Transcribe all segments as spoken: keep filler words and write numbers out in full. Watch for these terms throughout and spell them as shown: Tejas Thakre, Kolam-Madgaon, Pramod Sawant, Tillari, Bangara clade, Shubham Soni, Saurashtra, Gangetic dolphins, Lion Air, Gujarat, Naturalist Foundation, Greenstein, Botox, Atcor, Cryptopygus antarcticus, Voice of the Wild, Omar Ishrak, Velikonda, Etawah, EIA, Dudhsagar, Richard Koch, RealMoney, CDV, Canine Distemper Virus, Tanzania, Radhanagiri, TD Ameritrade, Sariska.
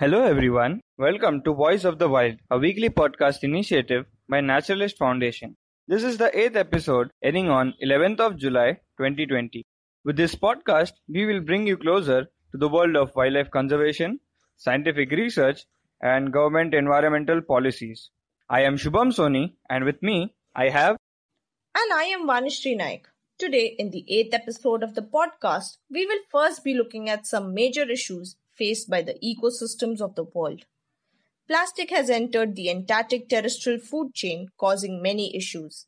Hello everyone, welcome to Voice of the Wild, a weekly podcast initiative by Naturalist Foundation. This is the eighth episode airing on eleventh of July twenty twenty. With this podcast, we will bring you closer to the world of wildlife conservation, scientific research and government environmental policies. I am Shubham Soni and with me I have... And I am Vanishree Naik. Today in the eighth episode of the podcast, we will first be looking at some major issues faced by the ecosystems of the world. Plastic has entered the Antarctic terrestrial food chain, causing many issues.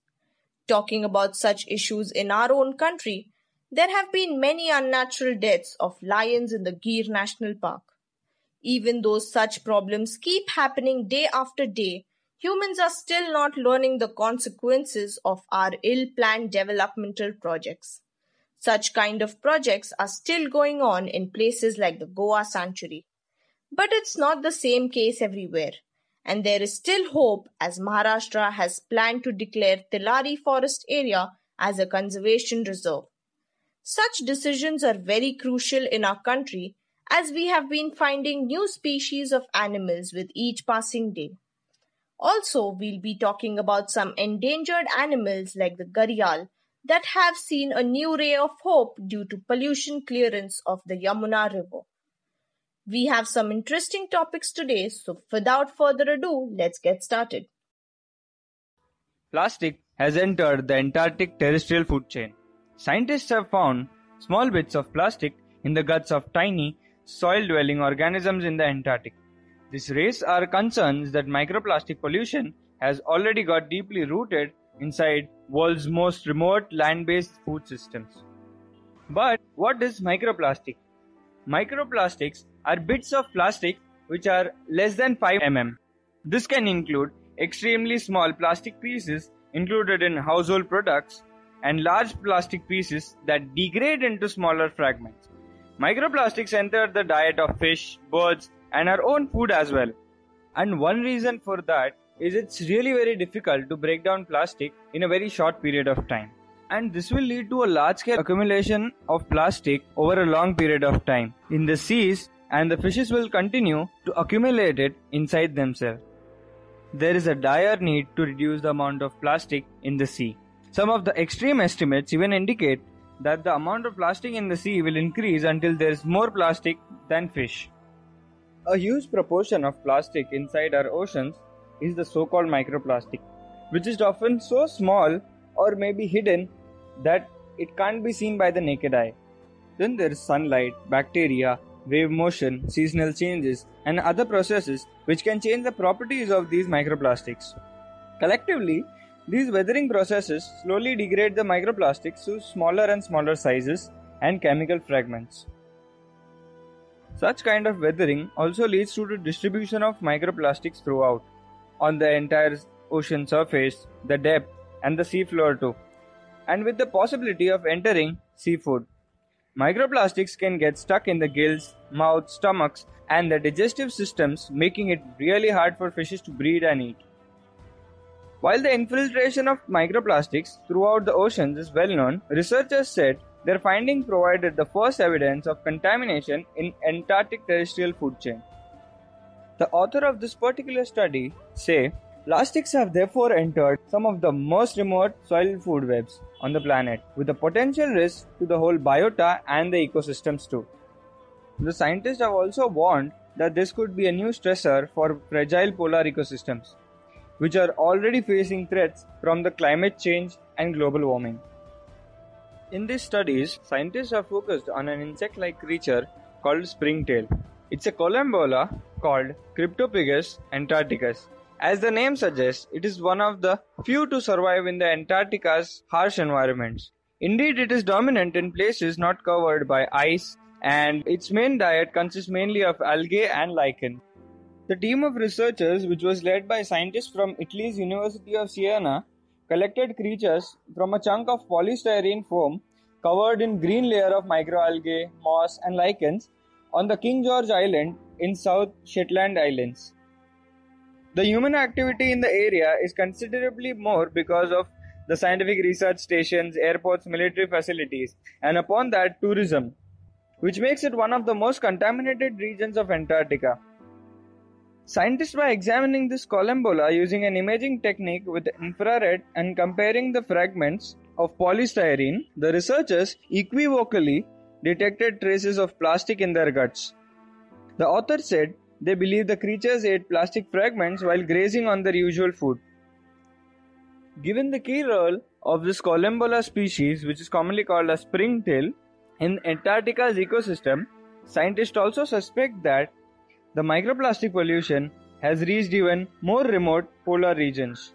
Talking about such issues in our own country, there have been many unnatural deaths of lions in the Gir National Park. Even though such problems keep happening day after day, humans are still not learning the consequences of our ill-planned developmental projects. Such kind of projects are still going on in places like the Goa Sanctuary. But it's not the same case everywhere. And there is still hope, as Maharashtra has planned to declare Tilari Forest Area as a conservation reserve. Such decisions are very crucial in our country, as we have been finding new species of animals with each passing day. Also, we'll be talking about some endangered animals like the Gharial, that have seen a new ray of hope due to pollution clearance of the Yamuna River. We have some interesting topics today, so without further ado, let's get started. Plastic has entered the Antarctic terrestrial food chain. Scientists have found small bits of plastic in the guts of tiny, soil-dwelling organisms in the Antarctic. This raises our concerns that microplastic pollution has already got deeply rooted inside world's most remote land-based food systems. But what is microplastic? Microplastics are bits of plastic which are less than five millimeters. This can include extremely small plastic pieces included in household products and large plastic pieces that degrade into smaller fragments. Microplastics enter the diet of fish, birds and our own food as well. And one reason for that is it's really very difficult to break down plastic in a very short period of time. And this will lead to a large-scale accumulation of plastic over a long period of time in the seas, and the fishes will continue to accumulate it inside themselves. There is a dire need to reduce the amount of plastic in the sea. Some of the extreme estimates even indicate that the amount of plastic in the sea will increase until there is more plastic than fish. A huge proportion of plastic inside our oceans is the so-called microplastic, which is often so small or may be hidden that it can't be seen by the naked eye. Then there is sunlight, bacteria, wave motion, seasonal changes and other processes which can change the properties of these microplastics. Collectively, these weathering processes slowly degrade the microplastics to smaller and smaller sizes and chemical fragments. Such kind of weathering also leads to the distribution of microplastics throughout, on the entire ocean surface, the depth and the seafloor too, and with the possibility of entering seafood. Microplastics can get stuck in the gills, mouth, stomachs and the digestive systems, making it really hard for fishes to breathe and eat. While the infiltration of microplastics throughout the oceans is well known, researchers said their findings provided the first evidence of contamination in Antarctic terrestrial food chain. The author of this particular study say plastics have therefore entered some of the most remote soil food webs on the planet, with a potential risk to the whole biota and the ecosystems too. The scientists have also warned that this could be a new stressor for fragile polar ecosystems, which are already facing threats from the climate change and global warming. In these studies, scientists have focused on an insect-like creature called springtail. It's a collembola called Cryptopygus antarcticus. As the name suggests, it is one of the few to survive in the Antarctica's harsh environments. Indeed, it is dominant in places not covered by ice, and its main diet consists mainly of algae and lichen. The team of researchers, which was led by scientists from Italy's University of Siena, collected creatures from a chunk of polystyrene foam covered in green layer of microalgae, moss and lichens on the King George Island in South Shetland Islands. The human activity in the area is considerably more because of the scientific research stations, airports, military facilities, and upon that tourism, which makes it one of the most contaminated regions of Antarctica. Scientists, by examining this collembola using an imaging technique with infrared and comparing the fragments of polystyrene, the researchers equivocally detected traces of plastic in their guts. The author said they believe the creatures ate plastic fragments while grazing on their usual food. Given the key role of this collembola species, which is commonly called a springtail, in Antarctica's ecosystem, scientists also suspect that the microplastic pollution has reached even more remote polar regions.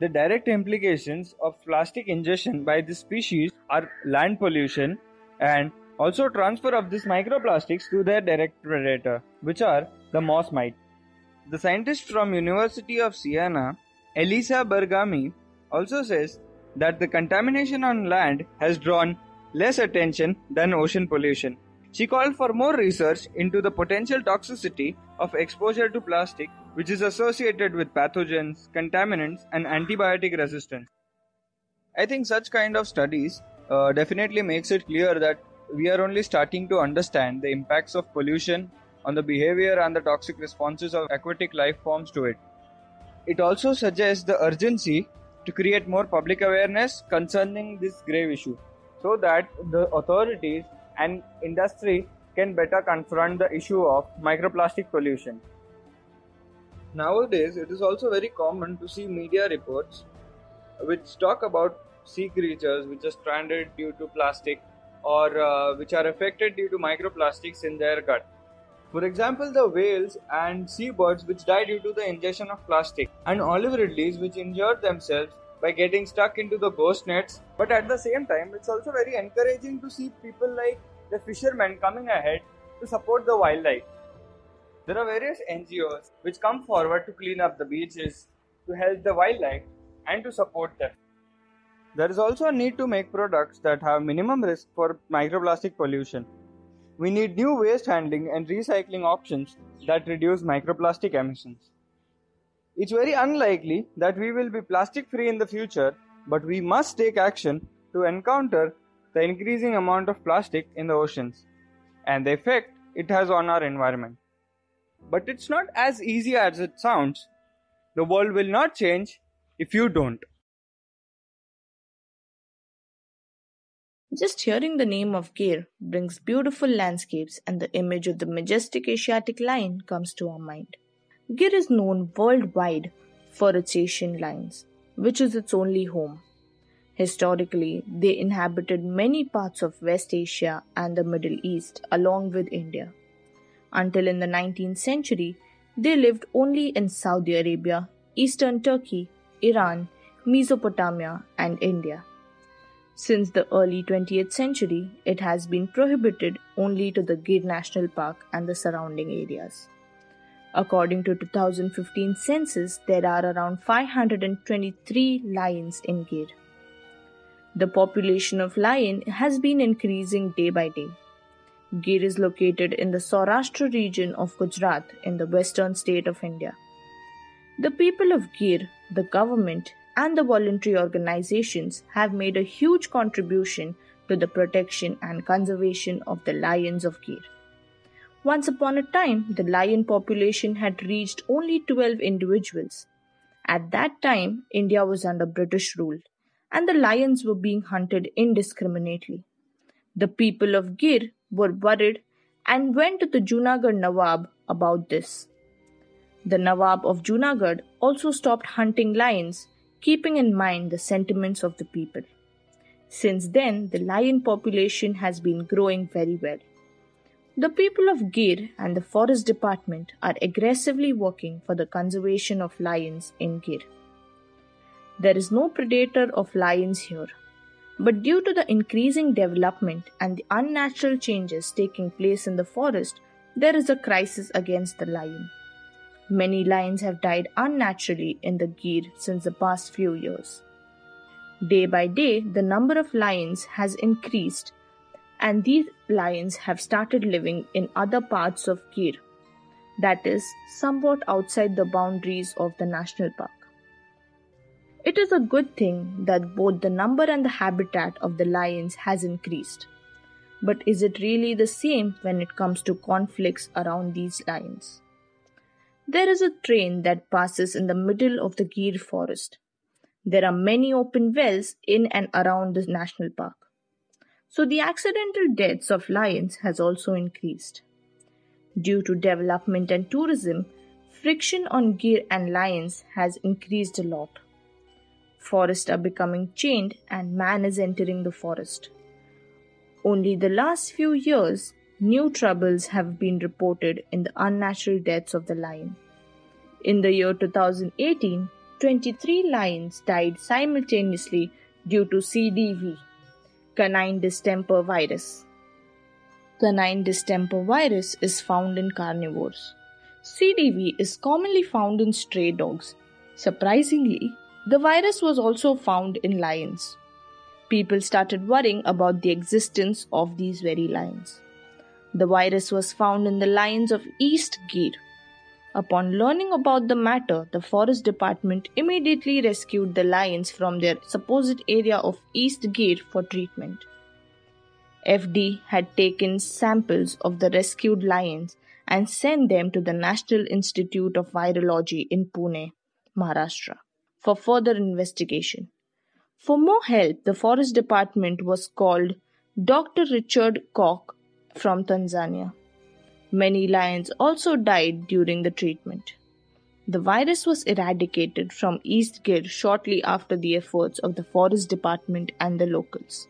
The direct implications of plastic ingestion by this species are land pollution and also transfer of these microplastics to their direct predator, which are the moss mite. The scientist from University of Siena, Elisa Bergami, also says that the contamination on land has drawn less attention than ocean pollution. She called for more research into the potential toxicity of exposure to plastic, which is associated with pathogens, contaminants, and antibiotic resistance. I think such kind of studies uh, definitely makes it clear that we are only starting to understand the impacts of pollution on the behavior and the toxic responses of aquatic life forms to it. It also suggests the urgency to create more public awareness concerning this grave issue, so that the authorities and industry can better confront the issue of microplastic pollution. Nowadays, it is also very common to see media reports which talk about sea creatures which are stranded due to plastic or uh, which are affected due to microplastics in their gut. For example, the whales and seabirds which die due to the ingestion of plastic, and olive ridleys which injured themselves by getting stuck into the ghost nets. But at the same time, it's also very encouraging to see people like the fishermen coming ahead to support the wildlife. There are various N G Os which come forward to clean up the beaches, to help the wildlife and to support them. There is also a need to make products that have minimum risk for microplastic pollution. We need new waste handling and recycling options that reduce microplastic emissions. It's very unlikely that we will be plastic free in the future, but we must take action to encounter the increasing amount of plastic in the oceans and the effect it has on our environment. But it's not as easy as it sounds. The world will not change if you don't. Just hearing the name of Gir brings beautiful landscapes, and the image of the majestic Asiatic lion comes to our mind. Gir is known worldwide for its Asian lions, which is its only home. Historically, they inhabited many parts of West Asia and the Middle East along with India. Until in the nineteenth century, they lived only in Saudi Arabia, eastern Turkey, Iran, Mesopotamia and India. Since the early twentieth century, it has been prohibited only to the Gir National Park and the surrounding areas. According to two thousand fifteen census, there are around five hundred twenty-three lions in Gir. The population of lion has been increasing day by day. Gir is located in the Saurashtra region of Gujarat in the western state of India. The people of Gir, the government and the voluntary organizations have made a huge contribution to the protection and conservation of the lions of Gir. Once upon a time, the lion population had reached only twelve individuals. At that time, India was under British rule, and the lions were being hunted indiscriminately. The people of Gir were worried and went to the Junagadh Nawab about this. The Nawab of Junagadh also stopped hunting lions, keeping in mind the sentiments of the people. Since then, the lion population has been growing very well. The people of Gir and the Forest Department are aggressively working for the conservation of lions in Gir. There is no predator of lions here, but due to the increasing development and the unnatural changes taking place in the forest, there is a crisis against the lion. Many lions have died unnaturally in the Gir since the past few years. Day by day, the number of lions has increased, and these lions have started living in other parts of Gir, that is, somewhat outside the boundaries of the national park. It is a good thing that both the number and the habitat of the lions has increased. But is it really the same when it comes to conflicts around these lions? There is a train that passes in the middle of the Gir forest. There are many open wells in and around the national park. So the accidental deaths of lions has also increased. Due to development and tourism, friction on Gir and lions has increased a lot. Forests are becoming chained and man is entering the forest. Only the last few years, new troubles have been reported in the unnatural deaths of the lion. In the year two thousand eighteen, twenty-three lions died simultaneously due to C D V, Canine Distemper Virus. Canine Distemper Virus is found in carnivores. C D V is commonly found in stray dogs. Surprisingly, the virus was also found in lions. People started worrying about the existence of these very lions. The virus was found in the lions of East Gir. Upon learning about the matter, the Forest Department immediately rescued the lions from their supposed area of East Gir for treatment. F D had taken samples of the rescued lions and sent them to the National Institute of Virology in Pune, Maharashtra, for further investigation. For more help, the Forest Department was called Doctor Richard Koch from Tanzania. Many lions also died during the treatment. The virus was eradicated from East Gir shortly after the efforts of the Forest Department and the locals.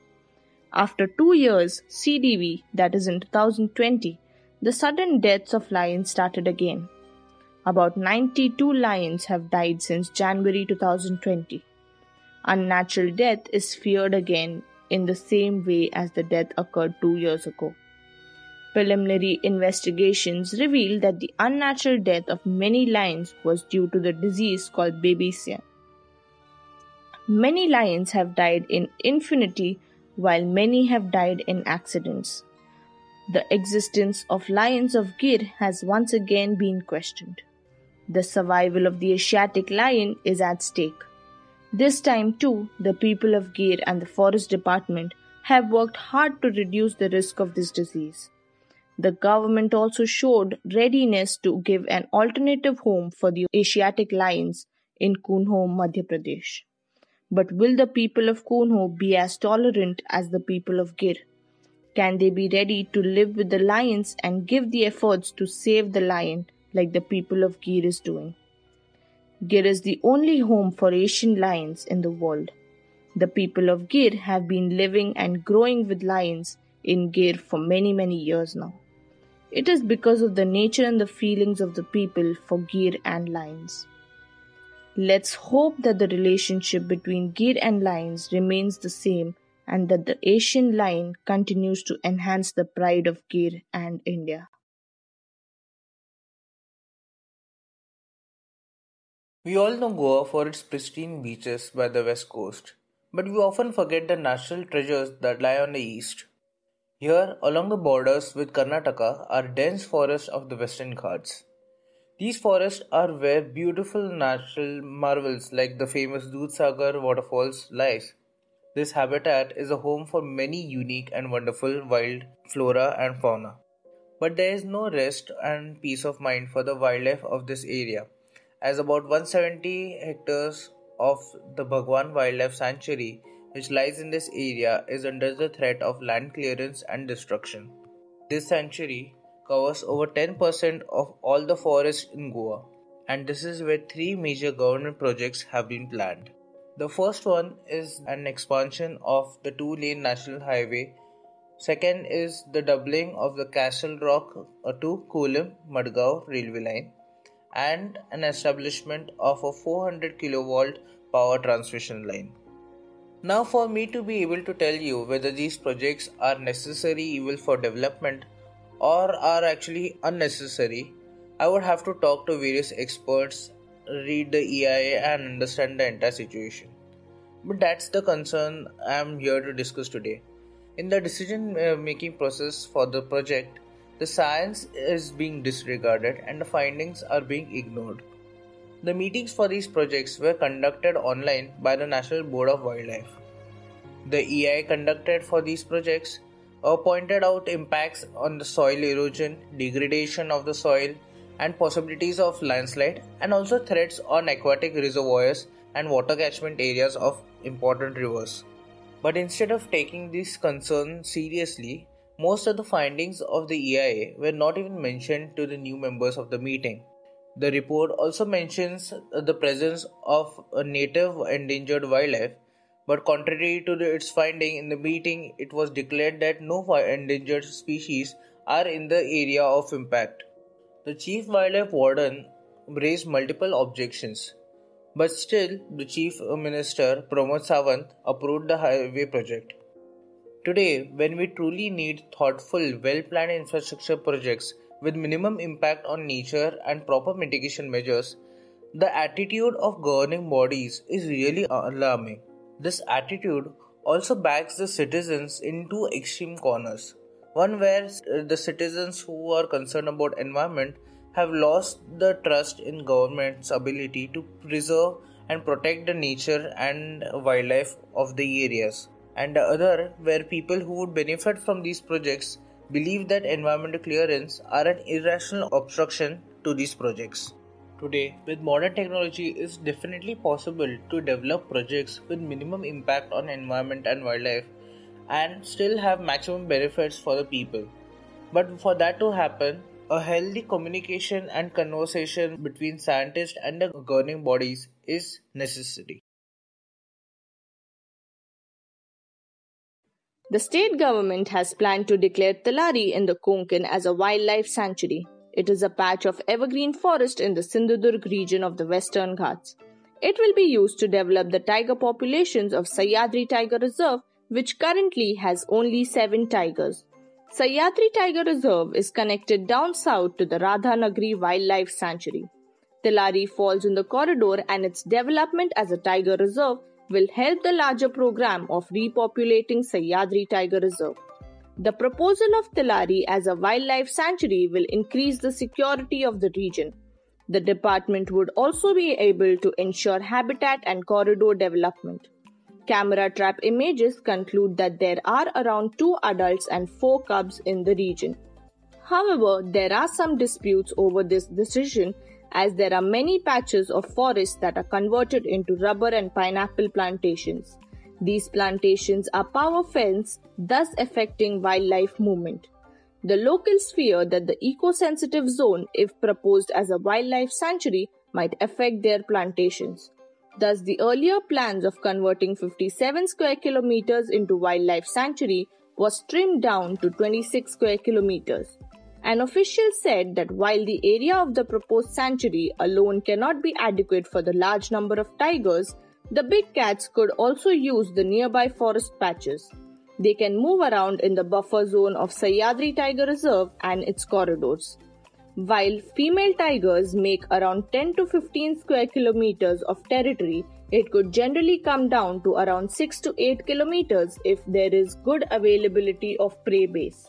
After two years, C D V, that is in two thousand twenty, the sudden deaths of lions started again. About ninety-two lions have died since January two thousand twenty. Unnatural death is feared again in the same way as the death occurred two years ago. Preliminary investigations reveal that the unnatural death of many lions was due to the disease called babesia. Many lions have died in infinity, while many have died in accidents. The existence of lions of Gir has once again been questioned. The survival of the Asiatic lion is at stake. This time too, the people of Gir and the Forest Department have worked hard to reduce the risk of this disease. The government also showed readiness to give an alternative home for the Asiatic lions in Kunho, Madhya Pradesh. But will the people of Kunho be as tolerant as the people of Gir? Can they be ready to live with the lions and give the efforts to save the lion like the people of Gir is doing? Gir is the only home for Asian lions in the world. The people of Gir have been living and growing with lions in Gir for many, many years now. It is because of the nature and the feelings of the people for Gir and lions. Let's hope that the relationship between Gir and lions remains the same and that the Asian lion continues to enhance the pride of Gir and India. We all know Goa for its pristine beaches by the west coast, but we often forget the national treasures that lie on the east. Here, along the borders with Karnataka, are dense forests of the Western Ghats. These forests are where beautiful natural marvels like the famous Dudhsagar waterfalls lies. This habitat is a home for many unique and wonderful wild flora and fauna. But there is no rest and peace of mind for the wildlife of this area, as about one hundred seventy hectares of the Bhagwan Wildlife Sanctuary, which lies in this area, is under the threat of land clearance and destruction. This sanctuary covers over ten percent of all the forests in Goa, and this is where three major government projects have been planned. The first one is an expansion of the two-lane national highway. Second is the doubling of the Castle Rock to Kolam-Madgaon railway line, and an establishment of a four hundred kilovolt power transmission line. Now, for me to be able to tell you whether these projects are necessary evil for development or are actually unnecessary, I would have to talk to various experts, read the E I A and understand the entire situation. But that's the concern I am here to discuss today. In the decision-making process for the project, the science is being disregarded and the findings are being ignored. The meetings for these projects were conducted online by the National Board of Wildlife. The E I A conducted for these projects Uh, pointed out impacts on the soil erosion, degradation of the soil, and possibilities of landslide, and also threats on aquatic reservoirs and water catchment areas of important rivers. But instead of taking these concerns seriously, most of the findings of the E I A were not even mentioned to the new members of the meeting. The report also mentions the presence of a native endangered wildlife, but contrary to the, its finding in the meeting, it was declared that no endangered species are in the area of impact. The chief wildlife warden raised multiple objections, but still the chief minister Pramod Sawant approved the highway project. Today, when we truly need thoughtful, well-planned infrastructure projects with minimum impact on nature and proper mitigation measures, the attitude of governing bodies is really alarming. This attitude also backs the citizens in two extreme corners. One where the citizens who are concerned about environment have lost the trust in government's ability to preserve and protect the nature and wildlife of the areas. And the other where people who would benefit from these projects believe that environmental clearance are an irrational obstruction to these projects. Today, with modern technology, it is definitely possible to develop projects with minimum impact on environment and wildlife and still have maximum benefits for the people. But for that to happen, a healthy communication and conversation between scientists and the governing bodies is necessary. The state government has planned to declare Tilari in the Konkan as a wildlife sanctuary. It is a patch of evergreen forest in the Sindhudurg region of the Western Ghats. It will be used to develop the tiger populations of Sahyadri Tiger Reserve, which currently has only seven tigers. Sahyadri Tiger Reserve is connected down south to the Radhanagiri Wildlife Sanctuary. Tilari falls in the corridor, and its development as a tiger reserve will help the larger program of repopulating Sahyadri Tiger Reserve. The proposal of Tilari as a wildlife sanctuary will increase the security of the region. The department would also be able to ensure habitat and corridor development. Camera trap images conclude that there are around two adults and four cubs in the region. However, there are some disputes over this decision, as there are many patches of forest that are converted into rubber and pineapple plantations. These plantations are power fence, thus affecting wildlife movement. The locals fear that the eco-sensitive zone, if proposed as a wildlife sanctuary, might affect their plantations. Thus, the earlier plans of converting fifty-seven square kilometers into wildlife sanctuary was trimmed down to twenty-six square kilometers. An official said that while the area of the proposed sanctuary alone cannot be adequate for the large number of tigers, the big cats could also use the nearby forest patches. They can move around in the buffer zone of Sahyadri Tiger Reserve and its corridors. While female tigers make around ten to fifteen square kilometers of territory, it could generally come down to around six to eight kilometers if there is good availability of prey base.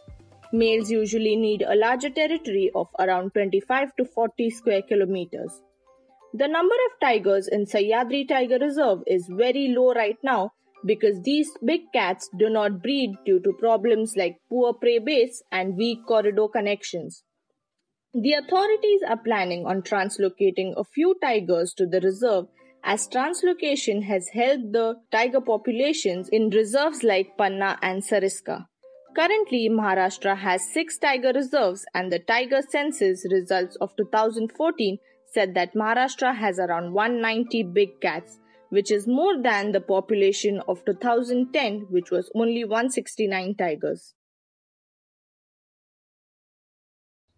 Males usually need a larger territory of around twenty-five to forty square kilometers. The number of tigers in Sahyadri Tiger Reserve is very low right now because these big cats do not breed due to problems like poor prey base and weak corridor connections. The authorities are planning on translocating a few tigers to the reserve, as translocation has helped the tiger populations in reserves like Panna and Sariska. Currently, Maharashtra has six tiger reserves, and the Tiger Census results of two thousand fourteen said that Maharashtra has around one hundred ninety big cats, which is more than the population of two thousand ten, which was only one hundred sixty-nine tigers.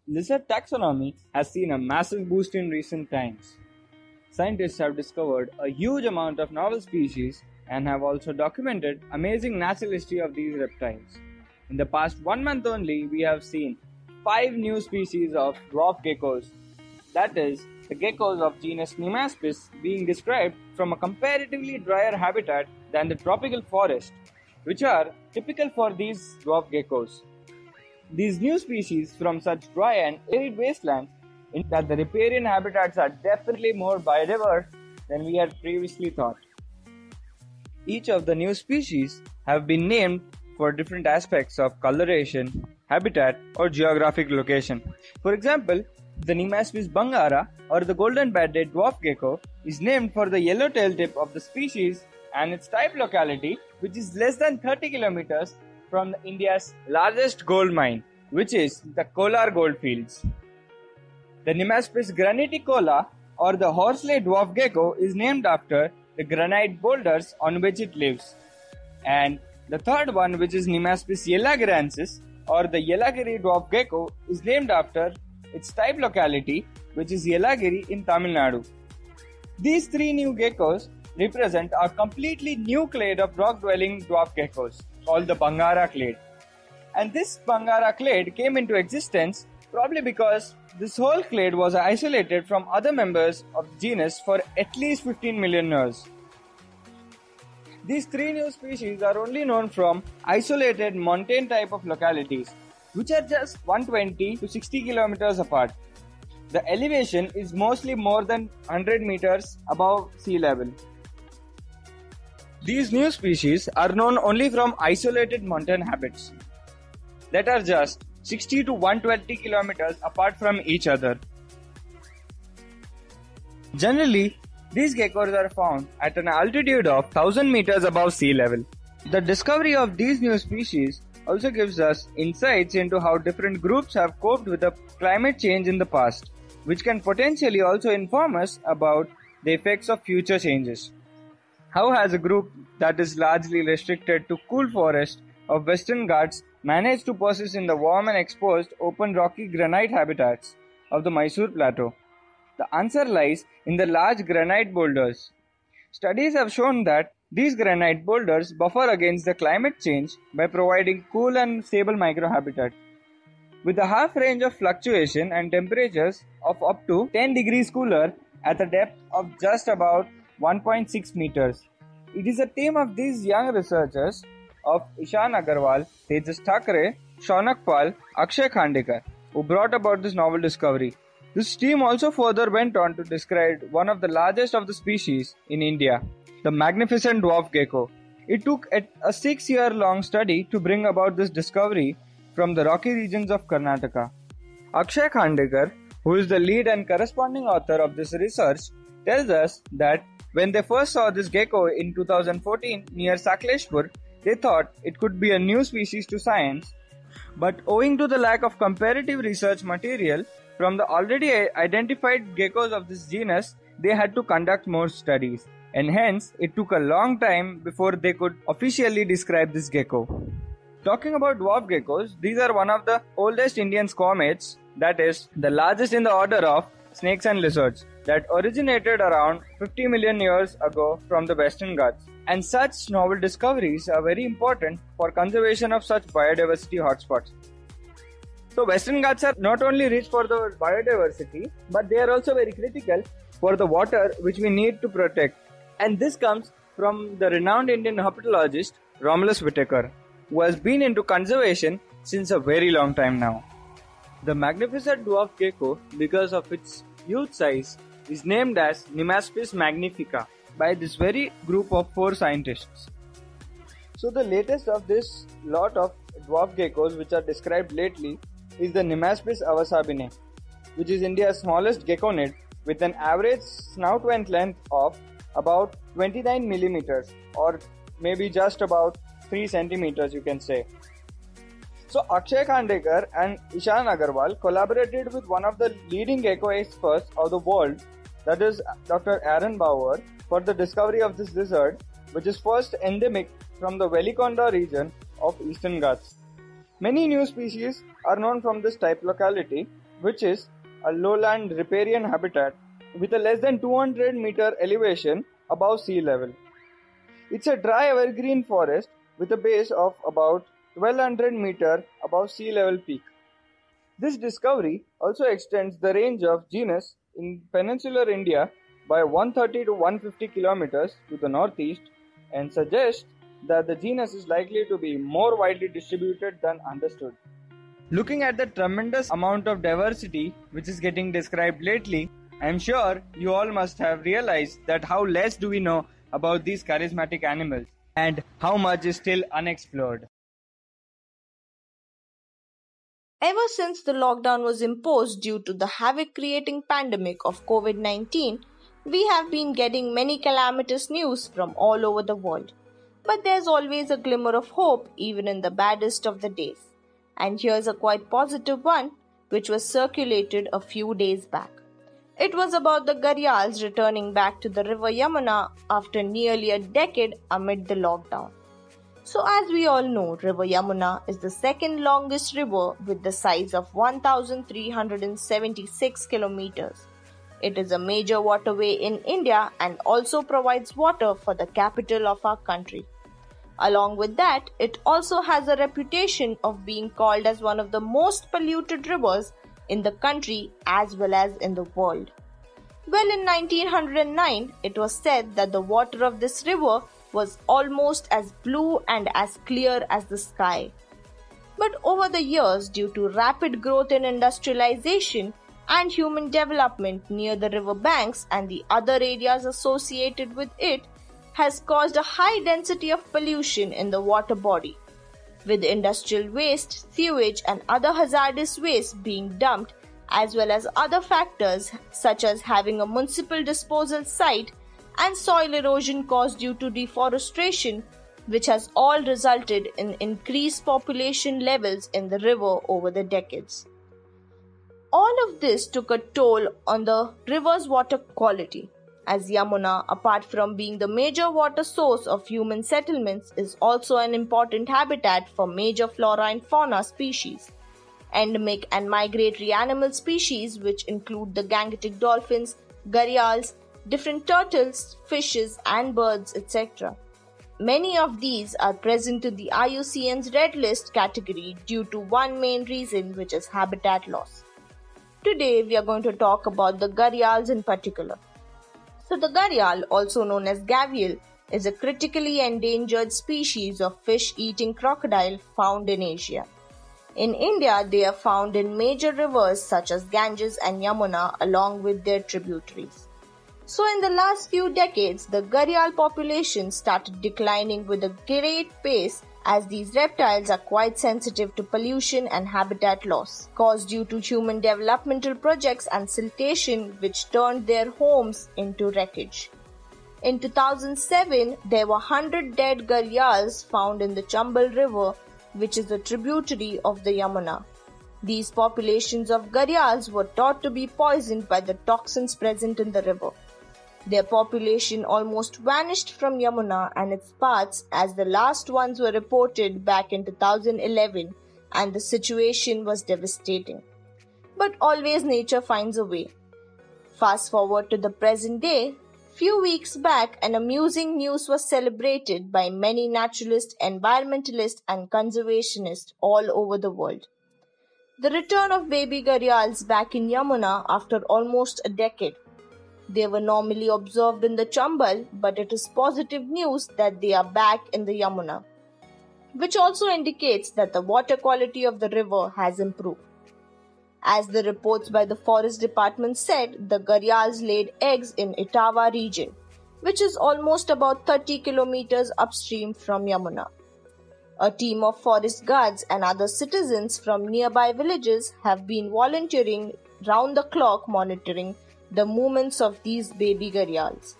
Lizard taxonomy has seen a massive boost in recent times. Scientists have discovered a huge amount of novel species and have also documented amazing natural history of these reptiles. In the past one month only, we have seen five new species of dwarf geckos, that is, the geckos of genus Nemaspis, being described from a comparatively drier habitat than the tropical forest, which are typical for these dwarf geckos. These new species from such dry and arid wastelands in that the riparian habitats are definitely more biodiverse than we had previously thought. Each of the new species have been named for different aspects of coloration, habitat, or geographic location. For example, The nemaspisce Bangara, or the golden-banded dwarf gecko, is named for the yellow tail tip of the species and its type locality, which is less than thirty kilometers from India's largest gold mine, which is the Kolar goldfields. The nemaspisce graniticola, or the horseley dwarf gecko, is named after the granite boulders on which it lives. And the third one, which is nemaspisce yellagiriensis, or the Yellagiri dwarf gecko, is named after its type locality, which is Yellagiri in Tamil Nadu. These three new geckos represent a completely new clade of rock-dwelling dwarf geckos called the Bangara clade. And this Bangara clade came into existence probably because this whole clade was isolated from other members of the genus for at least fifteen million years. These three new species are only known from isolated mountain type of localities, which are just one hundred twenty to sixty kilometers apart. The elevation is mostly more than one hundred meters above sea level. These new species are known only from isolated mountain habits that are just sixty to one hundred twenty kilometers apart from each other. Generally, these geckos are found at an altitude of one thousand meters above sea level. The discovery of these new species also gives us insights into how different groups have coped with the climate change in the past, which can potentially also inform us about the effects of future changes. How has a group that is largely restricted to cool forests of Western Ghats managed to persist in the warm and exposed open rocky granite habitats of the Mysore Plateau? The answer lies in the large granite boulders. Studies have shown that these granite boulders buffer against the climate change by providing cool and stable microhabitat. With a half range of fluctuation and temperatures of up to ten degrees cooler at a depth of just about one point six meters. It is a team of these young researchers of Ishaan Agarwal, Tejas Thakre, Shaunak Pal, Akshay Khandekar who brought about this novel discovery. This team also further went on to describe one of the largest of the species in India, the magnificent dwarf gecko. It took a six-year-long study to bring about this discovery from the rocky regions of Karnataka. Akshay Khandekar, who is the lead and corresponding author of this research, tells us that when they first saw this gecko in two thousand fourteen near Sakleshpur, they thought it could be a new species to science, but owing to the lack of comparative research material from the already identified geckos of this genus, they had to conduct more studies. And hence, it took a long time before they could officially describe this gecko. Talking about dwarf geckos, these are one of the oldest Indian squamates, that is, the largest in the order of snakes and lizards, that originated around fifty million years ago from the Western Ghats. And such novel discoveries are very important for conservation of such biodiversity hotspots. So Western Ghats are not only rich for the biodiversity, but they are also very critical for the water which we need to protect. And this comes from the renowned Indian herpetologist Romulus Whittaker, who has been into conservation since a very long time now. The magnificent dwarf gecko, because of its huge size, is named as Nemaspis magnifica by this very group of four scientists. So the latest of this lot of dwarf geckos which are described lately is the Nemaspis avasabinae, which is India's smallest geckonid with an average snout vent length of about twenty-nine millimeters, or maybe just about three centimeters, you can say. So Akshay Khandekar and Ishaan Agarwal collaborated with one of the leading gecko experts of the world, that is Doctor Aaron Bauer, for the discovery of this lizard, which is first endemic from the Velikonda region of Eastern Ghats. Many new species are known from this type locality, which is a lowland riparian habitat with a less than two hundred meter elevation above sea level. It's a dry evergreen forest with a base of about twelve hundred meter above sea level peak. This discovery also extends the range of genus in peninsular India by one hundred thirty to one hundred fifty kilometers to the northeast and suggests that the genus is likely to be more widely distributed than understood. Looking at the tremendous amount of diversity which is getting described lately, I am sure you all must have realized that how less do we know about these charismatic animals and how much is still unexplored. Ever since the lockdown was imposed due to the havoc-creating pandemic of COVID nineteen, we have been getting many calamitous news from all over the world. But there's always a glimmer of hope even in the baddest of the days. And here's a quite positive one which was circulated a few days back. It was about the Gharials returning back to the river Yamuna after nearly a decade amid the lockdown. So as we all know, River Yamuna is the second longest river with the size of one thousand three hundred seventy-six kilometers. It is a major waterway in India and also provides water for the capital of our country. Along with that, it also has a reputation of being called as one of the most polluted rivers in the country as well as in the world. Well, in nineteen oh nine, it was said that the water of this river was almost as blue and as clear as the sky. But over the years, due to rapid growth in industrialization and human development near the river banks and the other areas associated with it, has caused a high density of pollution in the water body, with industrial waste, sewage and other hazardous waste being dumped, as well as other factors such as having a municipal disposal site and soil erosion caused due to deforestation, which has all resulted in increased population levels in the river over the decades. All of this took a toll on the river's water quality, as Yamuna, apart from being the major water source of human settlements, is also an important habitat for major flora and fauna species, endemic and migratory animal species which include the gangetic dolphins, gharials, different turtles, fishes and birds, et cetera. Many of these are present in the I U C N's Red List category due to one main reason, which is habitat loss. Today, we are going to talk about the Gharials in particular. So the Gharial, also known as Gharial, is a critically endangered species of fish-eating crocodile found in Asia. In India, they are found in major rivers such as Ganges and Yamuna along with their tributaries. So in the last few decades, the Gharial population started declining with a great pace, as these reptiles are quite sensitive to pollution and habitat loss caused due to human developmental projects and siltation, which turned their homes into wreckage. In two thousand seven, there were one hundred dead Gharials found in the Chambal River, which is a tributary of the Yamuna. These populations of Gharials were thought to be poisoned by the toxins present in the river. Their population almost vanished from Yamuna and its parts, as the last ones were reported back in two thousand eleven, and the situation was devastating. But always nature finds a way. Fast forward to the present day, few weeks back an amusing news was celebrated by many naturalists, environmentalists and conservationists all over the world. The return of baby Gharials back in Yamuna after almost a decade. They were normally observed in the Chambal, but it is positive news that they are back in the Yamuna, which also indicates that the water quality of the river has improved. As the reports by the Forest Department said, the Gharials laid eggs in Etawah region, which is almost about thirty kilometers upstream from Yamuna. A team of forest guards and other citizens from nearby villages have been volunteering round the clock monitoring the movements of these baby Gharials.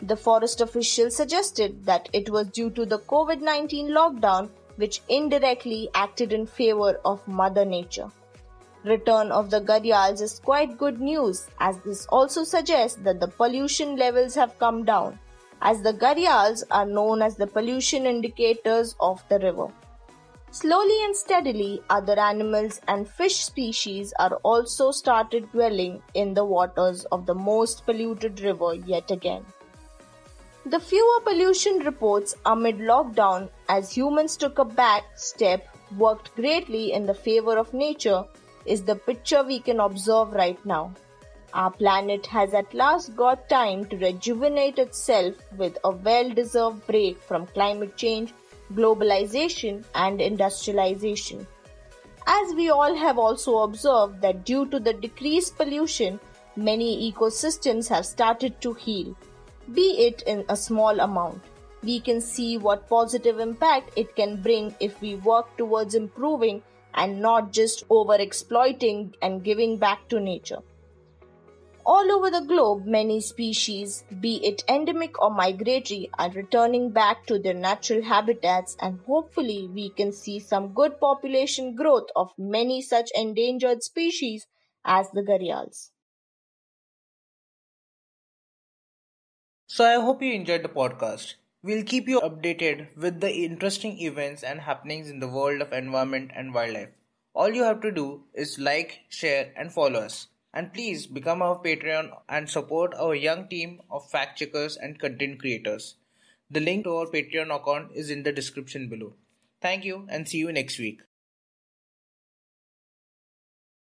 The forest official suggested that it was due to the COVID nineteen lockdown, which indirectly acted in favor of Mother Nature. Return of the Gharials is quite good news, as this also suggests that the pollution levels have come down, as the Gharials are known as the pollution indicators of the river. Slowly and steadily, other animals and fish species are also started dwelling in the waters of the most polluted river yet again. The fewer pollution reports amid lockdown, as humans took a back step, worked greatly in the favor of nature, is the picture we can observe right now. Our planet has at last got time to rejuvenate itself with a well-deserved break from climate change, globalization and industrialization. As we all have also observed that due to the decreased pollution, many ecosystems have started to heal, be it in a small amount. We can see what positive impact it can bring if we work towards improving and not just over-exploiting and giving back to nature. All over the globe, many species, be it endemic or migratory, are returning back to their natural habitats, and hopefully we can see some good population growth of many such endangered species as the Gharials. So I hope you enjoyed the podcast. We'll keep you updated with the interesting events and happenings in the world of environment and wildlife. All you have to do is like, share and follow us. And please become our Patreon and support our young team of fact checkers and content creators. The link to our Patreon account is in the description below. Thank you and see you next week.